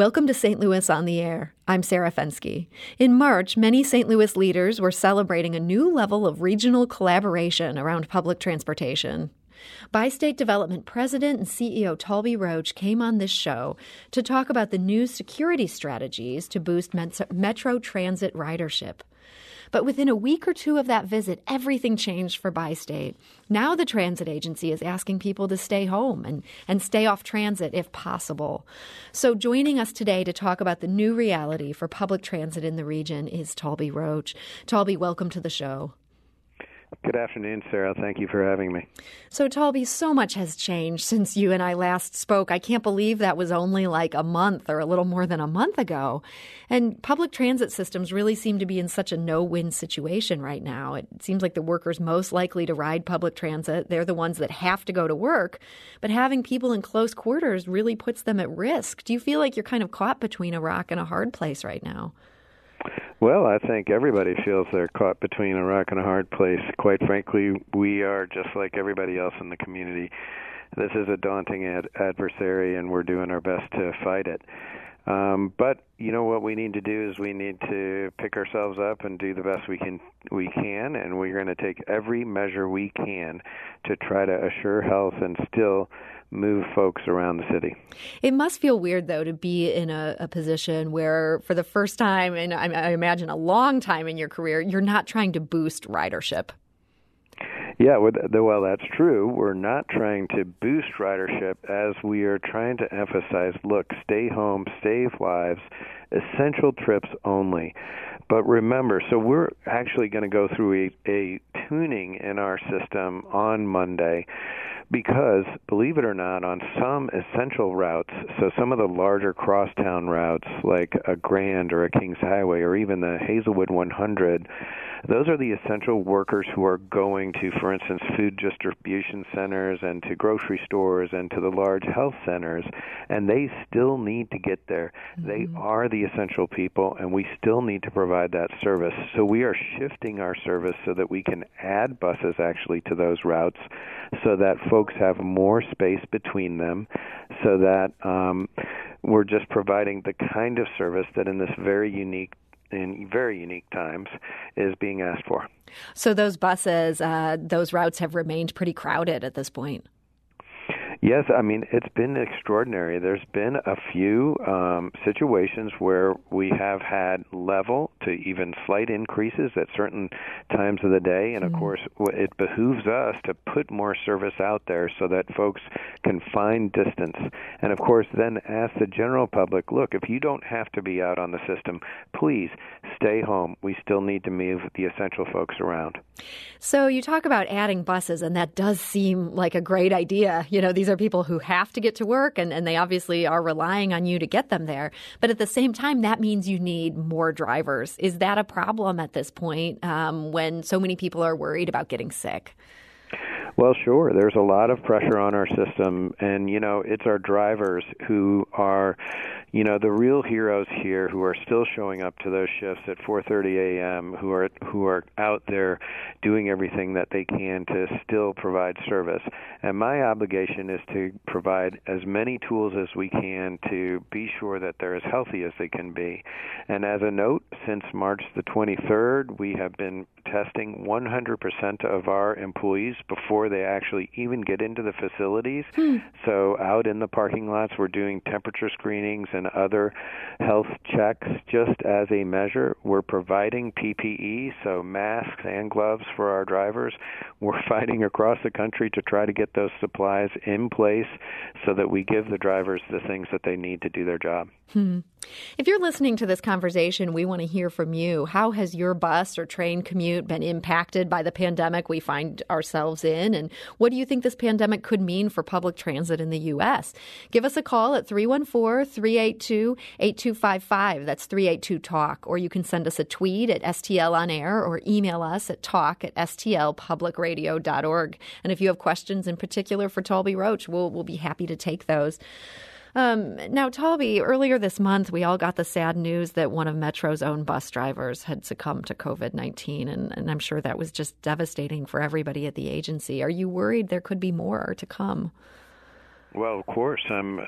Welcome to St. Louis on the Air. I'm Sarah Fenske. In March, many St. Louis leaders were celebrating a new level of regional collaboration around public transportation. Bi-State Development President and CEO Taulby Roach came on this show to talk about the new security strategies to boost Metro Transit ridership. But within a week or two of that visit, everything changed for Bi-State. Now the transit agency is asking people to stay home and stay off transit if possible. So joining us today to talk about the new reality for public transit in the region is Taulby Roach. Taulby, welcome to the show. Good afternoon, Sarah. Thank you for having me. So, Taulby, so much has changed since you and I last spoke. I can't believe that was only like a month or a little more than a month ago. And public transit systems really seem to be in such a no-win situation right now. It seems like the workers most likely to ride public transit, they're the ones that have to go to work. But having people in close quarters really puts them at risk. Do you feel like you're kind of caught between a rock and a hard place right now? Well, I think everybody feels they're caught between a rock and a hard place. Quite frankly, we are just like everybody else in the community. This is a daunting adversary, and we're doing our best to fight it. But you know what we need to do is we need to pick ourselves up and do the best we can, and we're going to take every measure we can to try to assure health and still move folks around the city. It must feel weird, though, to be in a position where for the first time, and I imagine a long time in your career, you're not trying to boost ridership. Yeah, well, that's true. We're not trying to boost ridership as we are trying to emphasize, look, stay home, save lives, essential trips only. But remember, so we're actually going to go through a tuning in our system on Monday because, believe it or not, on some essential routes, so some of the larger crosstown routes like a Grand or a Kings Highway or even the Hazelwood 100, those are the essential workers who are going to, for instance, food distribution centers and to grocery stores and to the large health centers, and they still need to get there. Mm-hmm. They are the essential people, and we still need to provide that service. So we are shifting our service so that we can add buses actually to those routes so that folks have more space between them, so that we're just providing the kind of service that in this very unique times is being asked for. So those buses, those routes have remained pretty crowded at this point. Yes, I mean, it's been extraordinary. There's been a few situations where we have had level to even slight increases at certain times of the day. And, of course, it behooves us to put more service out there so that folks can find distance. And, of course, then ask the general public, look, if you don't have to be out on the system, please stay home. We still need to move the essential folks around. So you talk about adding buses, and that does seem like a great idea. You know, these are people who have to get to work, and they obviously are relying on you to get them there. But at the same time, that means you need more drivers. Is that a problem at this point when so many people are worried about getting sick? Well, sure. There's a lot of pressure on our system, and, you know, it's our drivers who are, you know, the real heroes here who are still showing up to those shifts at 4:30 a.m., who are out there doing everything that they can to still provide service. And my obligation is to provide as many tools as we can to be sure that they're as healthy as they can be. And as a note, since March the 23rd, we have been testing 100% of our employees before they actually even get into the facilities. So out in the parking lots, we're doing temperature screenings and other health checks just as a measure. We're providing PPE, so masks and gloves for our drivers. We're fighting across the country to try to get those supplies in place so that we give the drivers the things that they need to do their job. If you're listening to this conversation, we want to hear from you. How has your bus or train commute been impacted by the pandemic we find ourselves in? And what do you think this pandemic could mean for public transit in the U.S.? Give us a call at 314-382-8255. That's 382-TALK. Or you can send us a tweet at STL On Air or email us at talk@stlpublicradio.org. And if you have questions in particular for Taulby Roach, we'll be happy to take those. Now, Taulby, earlier this month, we all got the sad news that one of Metro's own bus drivers had succumbed to COVID-19, and I'm sure that was just devastating for everybody at the agency. Are you worried there could be more to come? Well, of course. I'm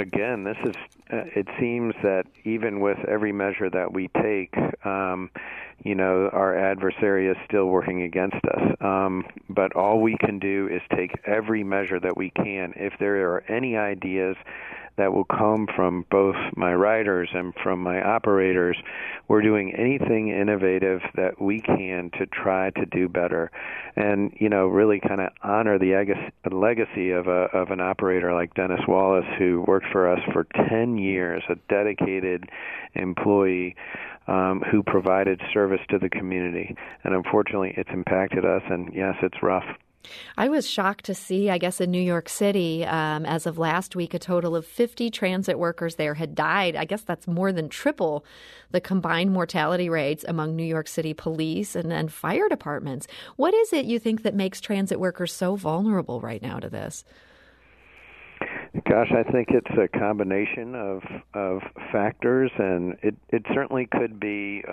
Again, this is. It seems that even with every measure that we take, our adversary is still working against us. But all we can do is take every measure that we can. If there are any ideas that will come from both my riders and from my operators, we're doing anything innovative that we can to try to do better, and really kind of honor the legacy of an operator like Dennis Wallace, who worked for us for 10 years, a dedicated employee who provided service to the community. And unfortunately, it's impacted us, and yes, it's rough. I was shocked to see, I guess, in New York City, as of last week, a total of 50 transit workers there had died. I guess that's more than triple the combined mortality rates among New York City police and fire departments. What is it you think that makes transit workers so vulnerable right now to this? Gosh, I think it's a combination of factors, and it certainly could be.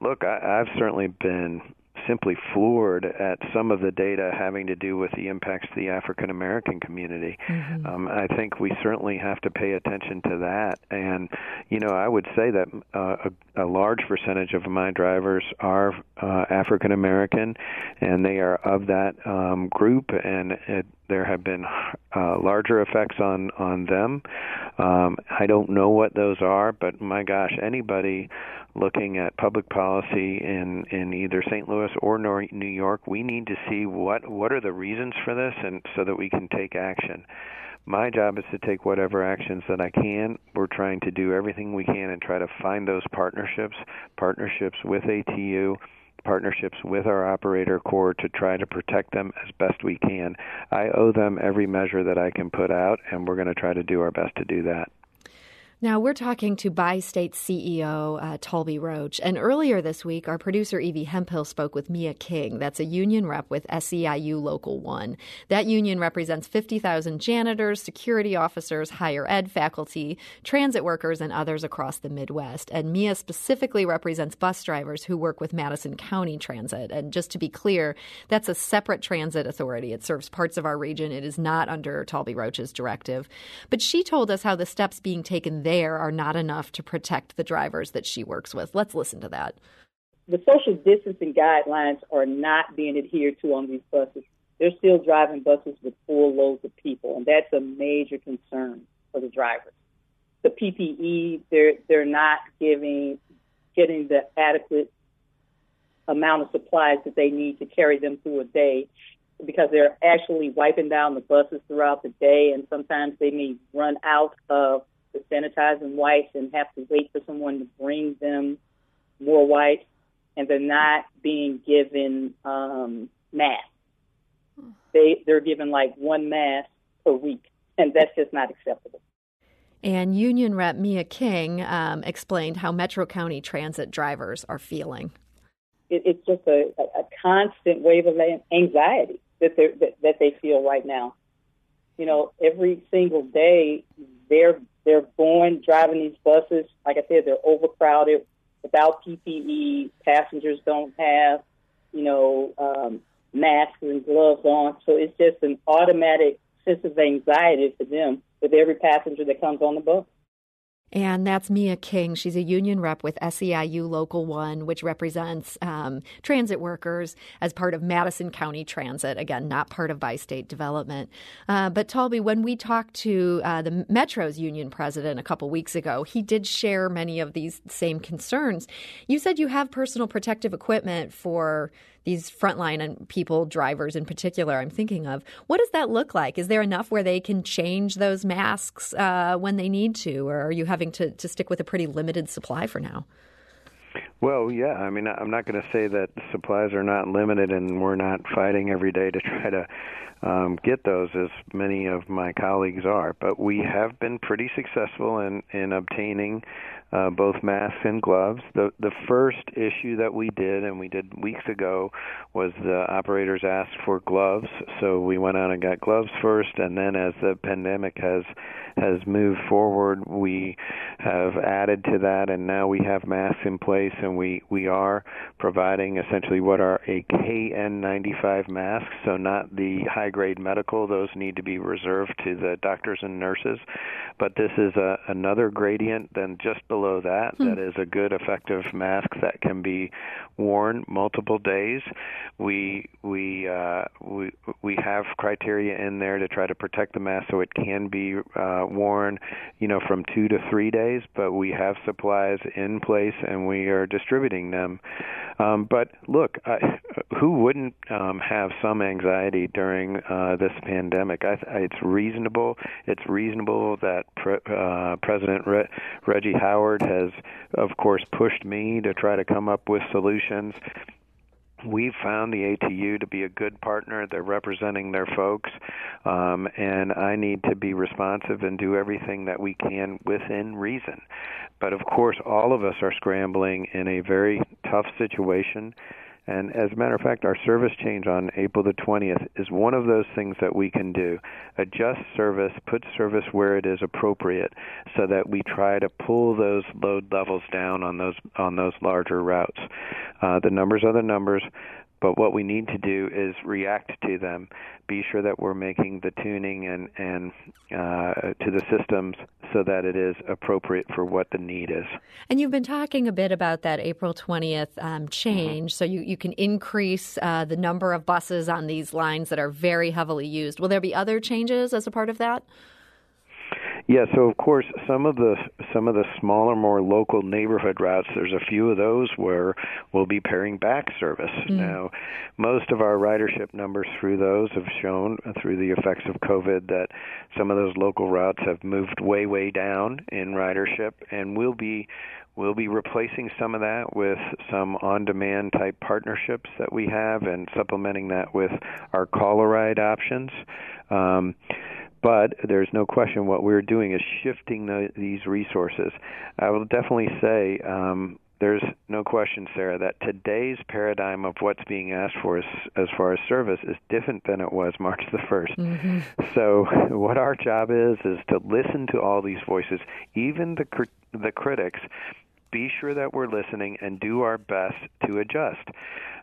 Look, I've certainly been simply floored at some of the data having to do with the impacts to the African American community. Mm-hmm. I think we certainly have to pay attention to that. And, I would say that a large percentage of my drivers are African American, and they are of that group, and there have been larger effects on them. I don't know what those are, but my gosh, anybody looking at public policy in either St. Louis or New York, we need to see what are the reasons for this, and so that we can take action. My job is to take whatever actions that I can. We're trying to do everything we can and try to find those partnerships with ATU, partnerships with our operator corps, to try to protect them as best we can. I owe them every measure that I can put out, and we're going to try to do our best to do that. Now, we're talking to Bi-State CEO Taulby Roach. And earlier this week, our producer Evie Hemphill spoke with Mia King. That's a union rep with SEIU Local One. That union represents 50,000 janitors, security officers, higher ed faculty, transit workers, and others across the Midwest. And Mia specifically represents bus drivers who work with Madison County Transit. And just to be clear, that's a separate transit authority. It serves parts of our region. It is not under Taulby Roach's directive. But she told us how the steps being taken there are not enough to protect the drivers that she works with. Let's listen to that. The social distancing guidelines are not being adhered to on these buses. They're still driving buses with full loads of people, and that's a major concern for the drivers. The PPE, they're not getting the adequate amount of supplies that they need to carry them through a day, because they're actually wiping down the buses throughout the day, and sometimes they may run out of the sanitizing wipes and have to wait for someone to bring them more wipes, and they're not being given masks. They're given like one mask per week, and that's just not acceptable. And union rep Mia King explained how Metro County Transit drivers are feeling. It's just a constant wave of anxiety that they feel right now. Every single day they're going, driving these buses. Like I said, they're overcrowded, without PPE. Passengers don't have, masks and gloves on. So it's just an automatic sense of anxiety for them with every passenger that comes on the bus. And that's Mia King. She's a union rep with SEIU Local One, which represents transit workers as part of Madison County Transit. Again, not part of Bi-State Development. But Taulby, when we talked to the Metro's union president a couple weeks ago, he did share many of these same concerns. You said you have personal protective equipment for these frontline people, drivers in particular, I'm thinking of. What does that look like? Is there enough where they can change those masks when they need to, or are you having to stick with a pretty limited supply for now? Well, yeah, I mean, I'm not going to say that supplies are not limited and we're not fighting every day to try to get those, as many of my colleagues are. But we have been pretty successful in obtaining both masks and gloves. The first issue that we did, and we did weeks ago, was the operators asked for gloves. So we went out and got gloves first, and then as the pandemic has moved forward, we have added to that, and now we have masks in place, and and we are providing essentially what are a KN95 masks, so not the high-grade medical. Those need to be reserved to the doctors and nurses. But this is another gradient than just below that. That is a good, effective mask that can be worn multiple days. We have criteria in there to try to protect the mask so it can be worn, from 2 to 3 days. But we have supplies in place and we are distributing them. But look, who wouldn't have some anxiety during this pandemic? It's reasonable. It's reasonable that President Reggie Howard has, of course, pushed me to try to come up with solutions. We've found the ATU to be a good partner. They're representing their folks, and I need to be responsive and do everything that we can within reason. But, of course, all of us are scrambling in a very tough situation. And as a matter of fact, our service change on April the 20th is one of those things that we can do. Adjust service, put service where it is appropriate so that we try to pull those load levels down on those larger routes. The numbers are the numbers, but what we need to do is react to them, be sure that we're making the tuning and to the systems so that it is appropriate for what the need is. And you've been talking a bit about that April 20th change. Mm-hmm. So you can increase the number of buses on these lines that are very heavily used. Will there be other changes as a part of that? Yeah, so of course, some of the smaller, more local neighborhood routes, there's a few of those where we'll be paring back service. Mm-hmm. Now, most of our ridership numbers through those have shown through the effects of COVID that some of those local routes have moved way, way down in ridership, and we'll be replacing some of that with some on-demand type partnerships that we have and supplementing that with our call-a-ride options. But there's no question what we're doing is shifting these resources. I will definitely say there's no question, Sarah, that today's paradigm of what's being asked for is, as far as service is different than it was March the 1st. Mm-hmm. So what our job is to listen to all these voices, even the critics, be sure that we're listening and do our best to adjust.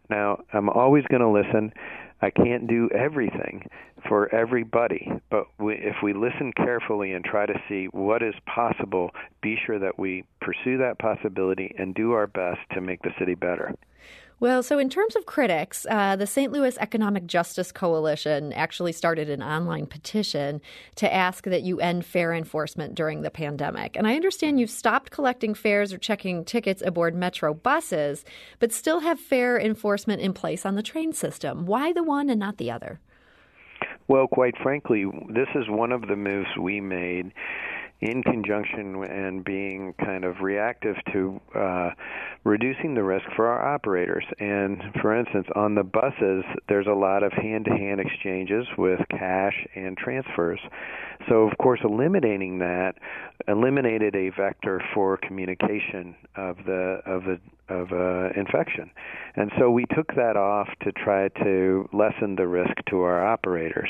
Now, I'm always going to listen. I can't do everything for everybody, but if we listen carefully and try to see what is possible, be sure that we pursue that possibility and do our best to make the city better. Well, so in terms of critics, the St. Louis Economic Justice Coalition actually started an online petition to ask that you end fare enforcement during the pandemic. And I understand you've stopped collecting fares or checking tickets aboard Metro buses, but still have fare enforcement in place on the train system. Why the one and not the other? Well, quite frankly, this is one of the moves we made in conjunction and being kind of reactive to reducing the risk for our operators. And for instance, on the buses, there's a lot of hand-to-hand exchanges with cash and transfers. So, of course, eliminating that eliminated a vector for communication of infection. And so we took that off to try to lessen the risk to our operators.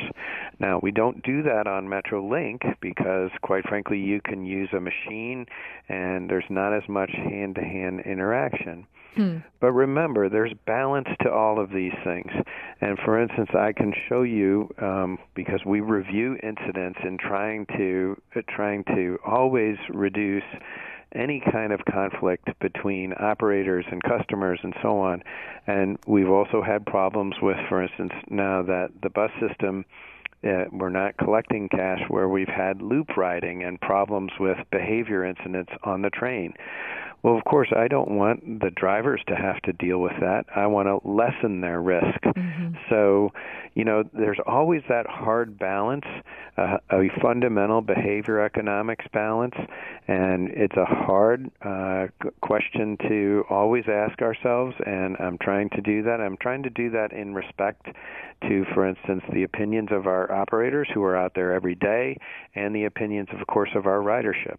Now, we don't do that on MetroLink because, quite frankly, you can use a machine and there's not as much hand-to-hand interaction. Hmm. But remember, there's balance to all of these things. And for instance, I can show you, because we review incidents and trying to always reduce any kind of conflict between operators and customers and so on. And we've also had problems with, for instance, now that the bus system, we're not collecting cash, where we've had loop riding and problems with behavior incidents on the train. Well, of course, I don't want the drivers to have to deal with that. I want to lessen their risk. Mm-hmm. So, there's always that hard balance, a fundamental behavior economics balance, and it's a hard question to always ask ourselves, and I'm trying to do that. I'm trying to do that in respect to, for instance, the opinions of our operators who are out there every day and the opinions, of course, of our ridership.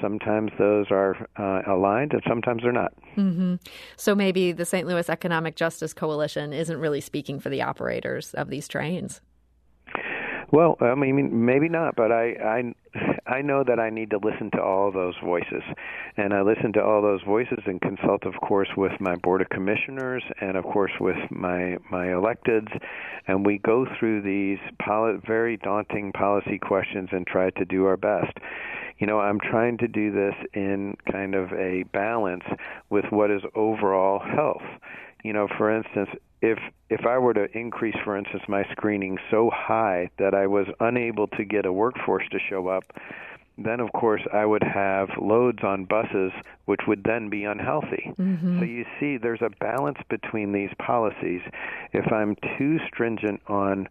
Sometimes those are aligned and sometimes they're not. Mm-hmm. So maybe the St. Louis Economic Justice Coalition isn't really speaking for the operators of these trains. Well, I mean, maybe not, but I know that I need to listen to all those voices. And I listen to all those voices and consult, of course, with my Board of Commissioners and, of course, with my electeds. And we go through these very daunting policy questions and try to do our best. You know, I'm trying to do this in kind of a balance with what is overall health. You know, for instance, if I were to increase, for instance, my screening so high that I was unable to get a workforce to show up, then, of course, I would have loads on buses, which would then be unhealthy. Mm-hmm. So you see, there's a balance between these policies. If I'm too stringent on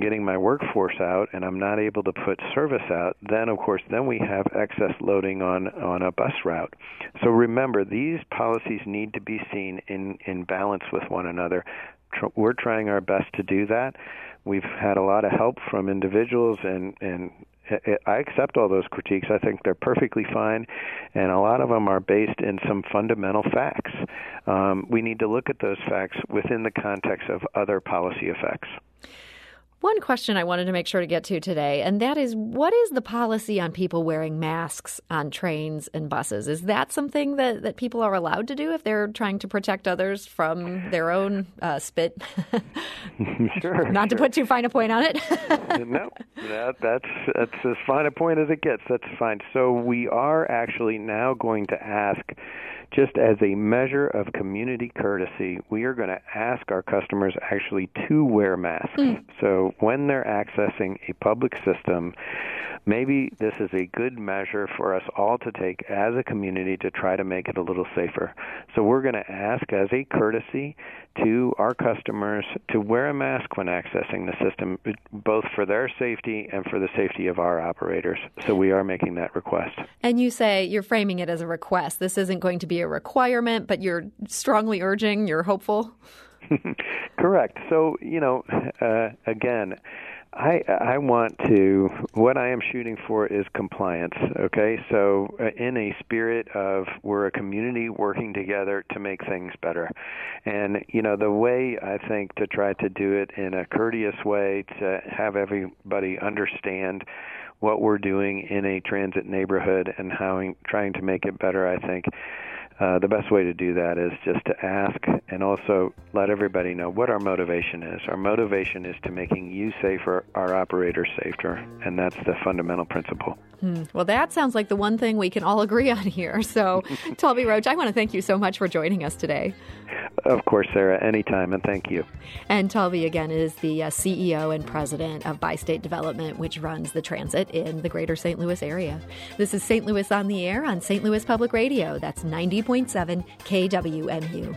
getting my workforce out and I'm not able to put service out, then, of course, then we have excess loading on a bus route. So remember, these policies need to be seen in balance with one another. We're trying our best to do that. We've had a lot of help from individuals and I accept all those critiques. I think they're perfectly fine, and a lot of them are based in some fundamental facts. We need to look at those facts within the context of other policy effects. One question I wanted to make sure to get to today, and that is, what is the policy on people wearing masks on trains and buses? Is that something that people are allowed to do if they're trying to protect others from their own spit? Sure. Not to put too fine a point on it. No, that's as fine a point as it gets. That's fine. So we are actually now going to ask, just as a measure of community courtesy, we are going to ask our customers actually to wear masks. Mm. So when they're accessing a public system, maybe this is a good measure for us all to take as a community to try to make it a little safer. So we're going to ask as a courtesy to our customers to wear a mask when accessing the system, both for their safety and for the safety of our operators. So we are making that request. And you say you're framing it as a request. This isn't going to be a requirement, but you're strongly urging, you're hopeful? Correct. So, you know, again, I want to, what I am shooting for is compliance, okay? So in a spirit of we're a community working together to make things better. And, you know, the way I think to try to do it in a courteous way to have everybody understand what we're doing in a transit neighborhood and how trying to make it better, I think the best way to do that is just to ask and also let everybody know what our motivation is. Our motivation is to making you safer, our operators safer, and that's the fundamental principle. Well, that sounds like the one thing we can all agree on here. So, Taulby Roach, I want to thank you so much for joining us today. Of course, Sarah, anytime, and thank you. And Taulby, again, is the CEO and president of Bi-State Development, which runs the transit in the greater St. Louis area. This is St. Louis on the Air on St. Louis Public Radio. That's 90.7 KWMU.